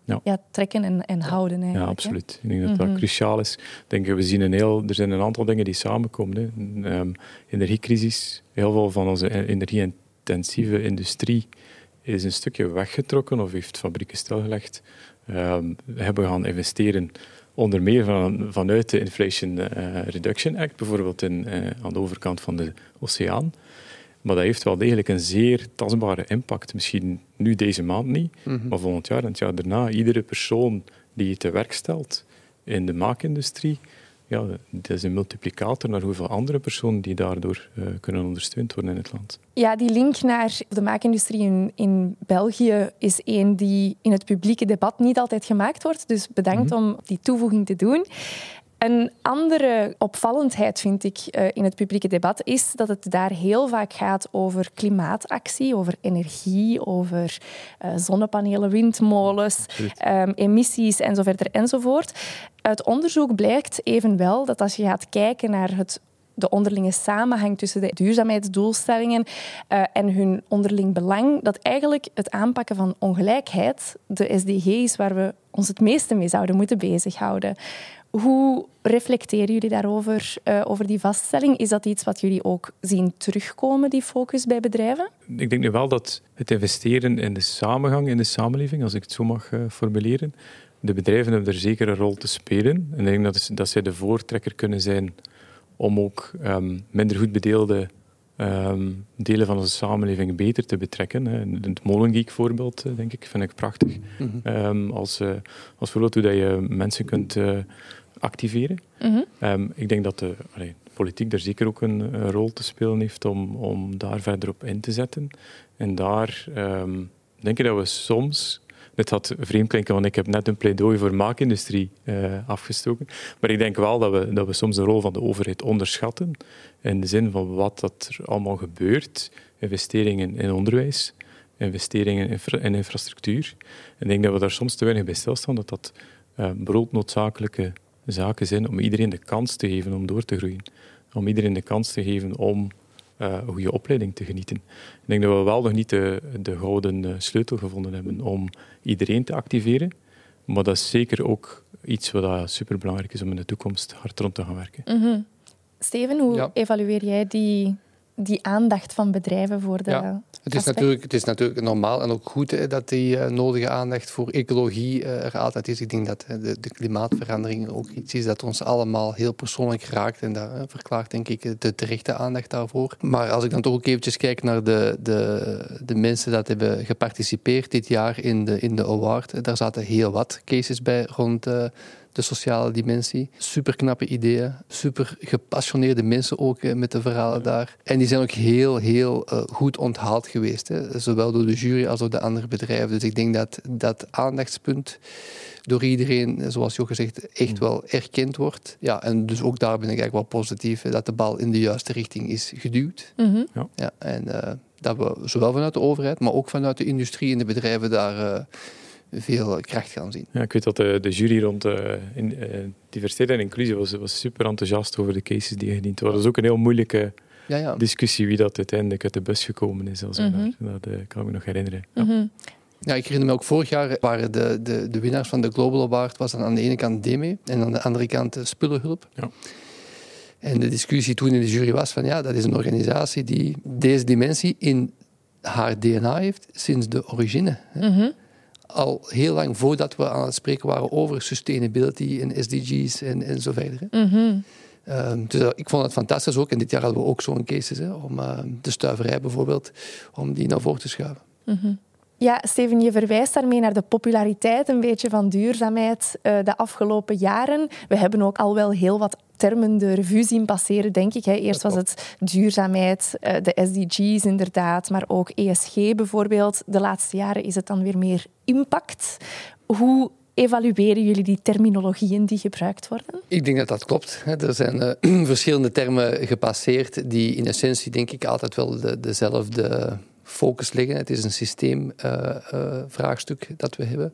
trekken en houden. Eigenlijk, ja, absoluut. Hè? Ik denk dat dat cruciaal is. Ik denk, er zijn een aantal dingen die samenkomen. Hè. Energiecrisis, heel veel van onze energie-intensieve industrie is een stukje weggetrokken of heeft fabrieken stilgelegd. We gaan investeren onder meer vanuit de Inflation Reduction Act, bijvoorbeeld aan de overkant van de oceaan. Maar dat heeft wel degelijk een zeer tastbare impact. Misschien nu deze maand niet, maar volgend jaar en het jaar daarna. Iedere persoon die je te werk stelt in de maakindustrie, ja, dat is een multiplicator naar hoeveel andere personen die daardoor kunnen ondersteund worden in het land. Ja, die link naar de maakindustrie in België is één die in het publieke debat niet altijd gemaakt wordt. Dus bedankt om die toevoeging te doen. Een andere opvallendheid, vind ik, in het publieke debat is dat het daar heel vaak gaat over klimaatactie, over energie, over zonnepanelen, windmolens, emissies enzovoort. Uit onderzoek blijkt evenwel dat als je gaat kijken naar de onderlinge samenhang tussen de duurzaamheidsdoelstellingen en hun onderling belang, dat eigenlijk het aanpakken van ongelijkheid de SDG is waar we ons het meeste mee zouden moeten bezighouden. Hoe reflecteren jullie daarover, over die vaststelling? Is dat iets wat jullie ook zien terugkomen, die focus bij bedrijven? Ik denk nu wel dat het investeren in de samengang, in de samenleving, als ik het zo mag formuleren, de bedrijven hebben er zeker een rol te spelen. En ik denk dat zij de voortrekker kunnen zijn om ook minder goed bedeelde delen van onze samenleving beter te betrekken. Hè. Het Molengeek voorbeeld, denk ik, vind ik prachtig. Als voorbeeld hoe dat je mensen kunt activeren. Ik denk dat de politiek daar zeker ook een rol te spelen heeft om daar verder op in te zetten. En daar denk ik dat we soms... Dit had vreemd klinken, want ik heb net een pleidooi voor maakindustrie afgestoken. Maar ik denk wel dat we soms de rol van de overheid onderschatten. In de zin van wat dat er allemaal gebeurt. Investeringen in onderwijs, investeringen in infrastructuur. En ik denk dat we daar soms te weinig bij stilstaan. Dat broodnoodzakelijke zaken zijn om iedereen de kans te geven om door te groeien. Om iedereen de kans te geven om... een goede opleiding te genieten. Ik denk dat we wel nog niet de gouden sleutel gevonden hebben om iedereen te activeren. Maar dat is zeker ook iets wat superbelangrijk is om in de toekomst hard rond te gaan werken. Steven, hoe evalueer jij die aandacht van bedrijven voor de... Ja. Het is natuurlijk normaal en ook goed dat die nodige aandacht voor ecologie er altijd is. Ik denk dat de klimaatverandering ook iets is dat ons allemaal heel persoonlijk raakt. En dat verklaart denk ik de terechte aandacht daarvoor. Maar als ik dan toch ook eventjes kijk naar de mensen dat hebben geparticipeerd dit jaar in de award. Daar zaten heel wat cases bij rond... de sociale dimensie. Super knappe ideeën. Super gepassioneerde mensen ook met de verhalen daar. En die zijn ook heel, heel goed onthaald geweest. Hè. Zowel door de jury als door de andere bedrijven. Dus ik denk dat dat aandachtspunt door iedereen, zoals Jochen zegt, echt wel erkend wordt. Ja, en dus ook daar ben ik eigenlijk wel positief. Hè, dat de bal in de juiste richting is geduwd. Ja, en dat we zowel vanuit de overheid, maar ook vanuit de industrie en de bedrijven daar... veel kracht gaan zien. Ja, ik weet dat de jury rond diversiteit en inclusie was super enthousiast over de cases die ingediend worden. Dat is ook een heel moeilijke discussie wie dat uiteindelijk uit de bus gekomen is. Dat kan ik me nog herinneren. Ja. Ja, ik herinner me ook vorig jaar waren de winnaars van de Global Award was dan aan de ene kant DEME en aan de andere kant Spullenhulp. Ja. En de discussie toen in de jury was van ja, dat is een organisatie die deze dimensie in haar DNA heeft sinds de origine. Al heel lang voordat we aan het spreken waren over sustainability en SDG's en zo verder. Dus ik vond het fantastisch ook. En dit jaar hadden we ook zo'n cases om de stuiverij bijvoorbeeld, om die naar voren te schuiven. Ja, Steven, je verwijst daarmee naar de populariteit een beetje van duurzaamheid de afgelopen jaren. We hebben ook al wel heel wat termen de revue zien passeren, denk ik. Eerst was het duurzaamheid, de SDG's inderdaad, maar ook ESG bijvoorbeeld. De laatste jaren is het dan weer meer impact. Hoe evalueren jullie die terminologieën die gebruikt worden? Ik denk dat dat klopt. Er zijn verschillende termen gepasseerd die in essentie denk ik altijd wel dezelfde focus liggen. Het is een systeemvraagstuk dat we hebben.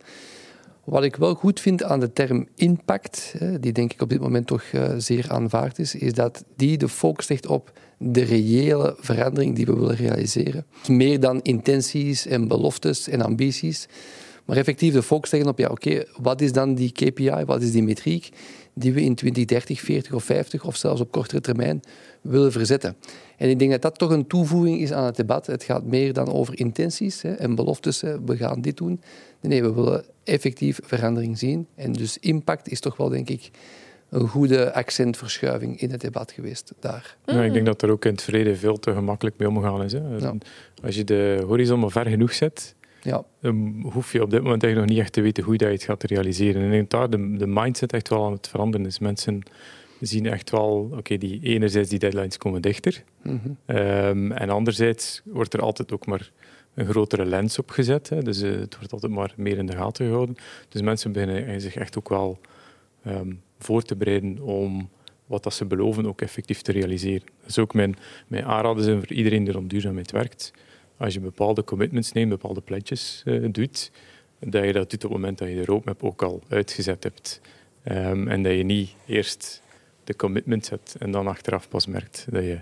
Wat ik wel goed vind aan de term impact, die denk ik op dit moment toch zeer aanvaard is dat die de focus legt op de reële verandering die we willen realiseren. Meer dan intenties en beloftes en ambities, maar effectief de focus leggen op wat is dan die KPI, wat is die metriek die we in 2030, 40 of 50 of zelfs op kortere termijn willen verzetten. En ik denk dat dat toch een toevoeging is aan het debat. Het gaat meer dan over intenties en beloftes. We gaan dit doen. Nee, we willen effectief verandering zien. En dus impact is toch wel, denk ik, een goede accentverschuiving in het debat geweest daar. Ja, ik denk dat er ook in het verleden veel te gemakkelijk mee omgegaan is. Hè. Ja. Als je de horizon maar ver genoeg zet, dan hoef je op dit moment eigenlijk nog niet echt te weten hoe je het gaat realiseren. En ik denk dat de mindset echt wel aan het veranderen is. Mensen zien echt wel, die enerzijds die deadlines komen dichter. Mm-hmm. En anderzijds wordt er altijd ook maar een grotere lens op gezet. Hè. Dus het wordt altijd maar meer in de gaten gehouden. Dus mensen beginnen zich echt ook wel voor te bereiden om wat dat ze beloven ook effectief te realiseren. Dat is ook mijn aanraden zijn voor iedereen die om duurzaamheid werkt. Als je bepaalde commitments neemt, bepaalde pledges doet, dat je dat doet op het moment dat je de roadmap ook al uitgezet hebt. En dat je niet eerst de commitment zet en dan achteraf pas merkt dat je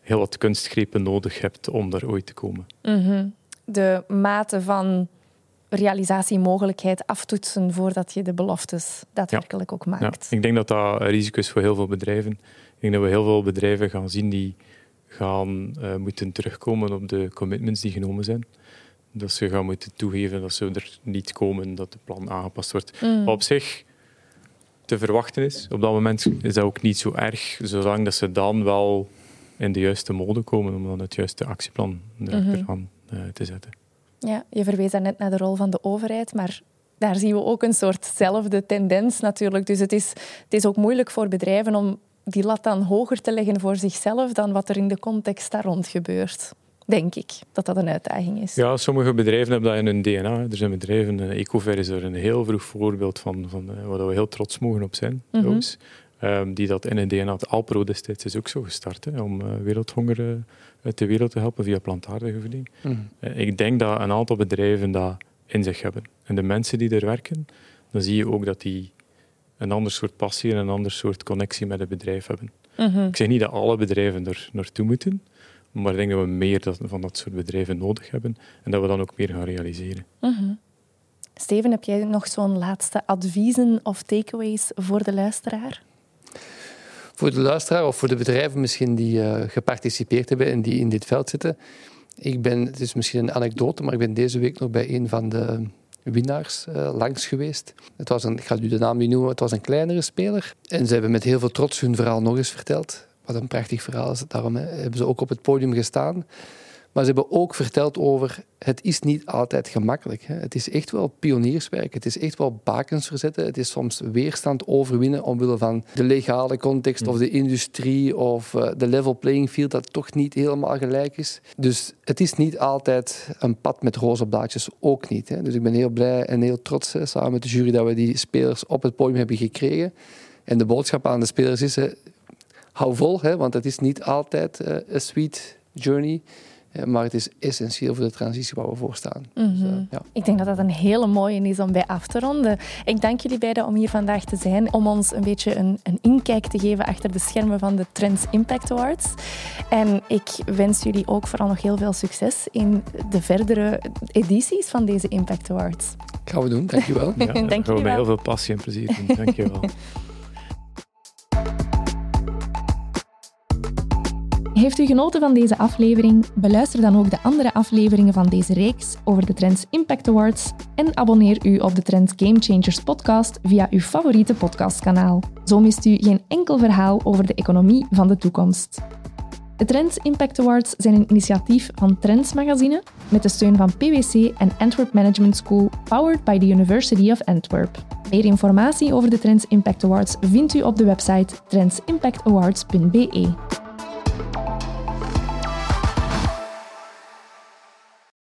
heel wat kunstgrepen nodig hebt om daar ooit te komen. Mm-hmm. De mate van realisatiemogelijkheid aftoetsen voordat je de beloftes daadwerkelijk ook maakt. Ja, ik denk dat dat een risico is voor heel veel bedrijven. Ik denk dat we heel veel bedrijven gaan zien die gaan moeten terugkomen op de commitments die genomen zijn. Dat ze gaan moeten toegeven dat ze er niet komen, dat de plan aangepast wordt. Mm. Wat op zich te verwachten is, op dat moment is dat ook niet zo erg, zolang dat ze dan wel in de juiste mode komen om dan het juiste actieplan erachter aan te zetten. Ja, je verwees daarnet naar de rol van de overheid, maar daar zien we ook een soortzelfde tendens natuurlijk. Dus het is ook moeilijk voor bedrijven om die lat dan hoger te leggen voor zichzelf dan wat er in de context daar rond gebeurt. Denk ik dat dat een uitdaging is. Ja, sommige bedrijven hebben dat in hun DNA. Er zijn bedrijven, EcoVer is er een heel vroeg voorbeeld van waar we heel trots mogen op zijn. Mm-hmm. Die dat in het DNA, het Alpro destijds is ook zo gestart, hè, om wereldhonger uit de wereld te helpen via plantaardige voeding. Mm. Ik denk dat een aantal bedrijven dat in zich hebben. En de mensen die er werken, dan zie je ook dat die een ander soort passie en een ander soort connectie met het bedrijf hebben. Mm-hmm. Ik zeg niet dat alle bedrijven er naartoe moeten, maar ik denk dat we meer van dat soort bedrijven nodig hebben en dat we dan ook meer gaan realiseren. Mm-hmm. Steven, heb jij nog zo'n laatste adviezen of takeaways voor de luisteraar? Voor de luisteraar of voor de bedrijven misschien die geparticipeerd hebben en die in dit veld zitten. Het is misschien een anekdote, maar ik ben deze week nog bij een van de winnaars langs geweest. Ik ga nu de naam niet noemen, het was een kleinere speler. En ze hebben met heel veel trots hun verhaal nog eens verteld. Wat een prachtig verhaal is het. Daarom hebben ze ook op het podium gestaan. Maar ze hebben ook verteld over, het is niet altijd gemakkelijk. Hè. Het is echt wel pionierswerk, het is echt wel bakens verzetten. Het is soms weerstand overwinnen omwille van de legale context of de industrie of de level playing field dat toch niet helemaal gelijk is. Dus het is niet altijd een pad met roze blaadjes, ook niet. Hè. Dus ik ben heel blij en heel trots, hè, samen met de jury, dat we die spelers op het podium hebben gekregen. En de boodschap aan de spelers is, hou vol, hè, want het is niet altijd een sweet journey. Maar het is essentieel voor de transitie waar we voor staan. Mm-hmm. Dus, Ik denk dat dat een hele mooie is om bij af te ronden. Ik dank jullie beiden om hier vandaag te zijn, om ons een beetje een inkijk te geven achter de schermen van de Trends Impact Awards. En ik wens jullie ook vooral nog heel veel succes in de verdere edities van deze Impact Awards. Dat gaan we doen, dankjewel. Ja, dat gaan we met heel veel passie en plezier doen, dankjewel. Heeft u genoten van deze aflevering? Beluister dan ook de andere afleveringen van deze reeks over de Trends Impact Awards en abonneer u op de Trends Game Changers podcast via uw favoriete podcastkanaal. Zo mist u geen enkel verhaal over de economie van de toekomst. De Trends Impact Awards zijn een initiatief van Trends Magazine met de steun van PwC en Antwerp Management School, powered by the University of Antwerp. Meer informatie over de Trends Impact Awards vindt u op de website trendsimpactawards.be.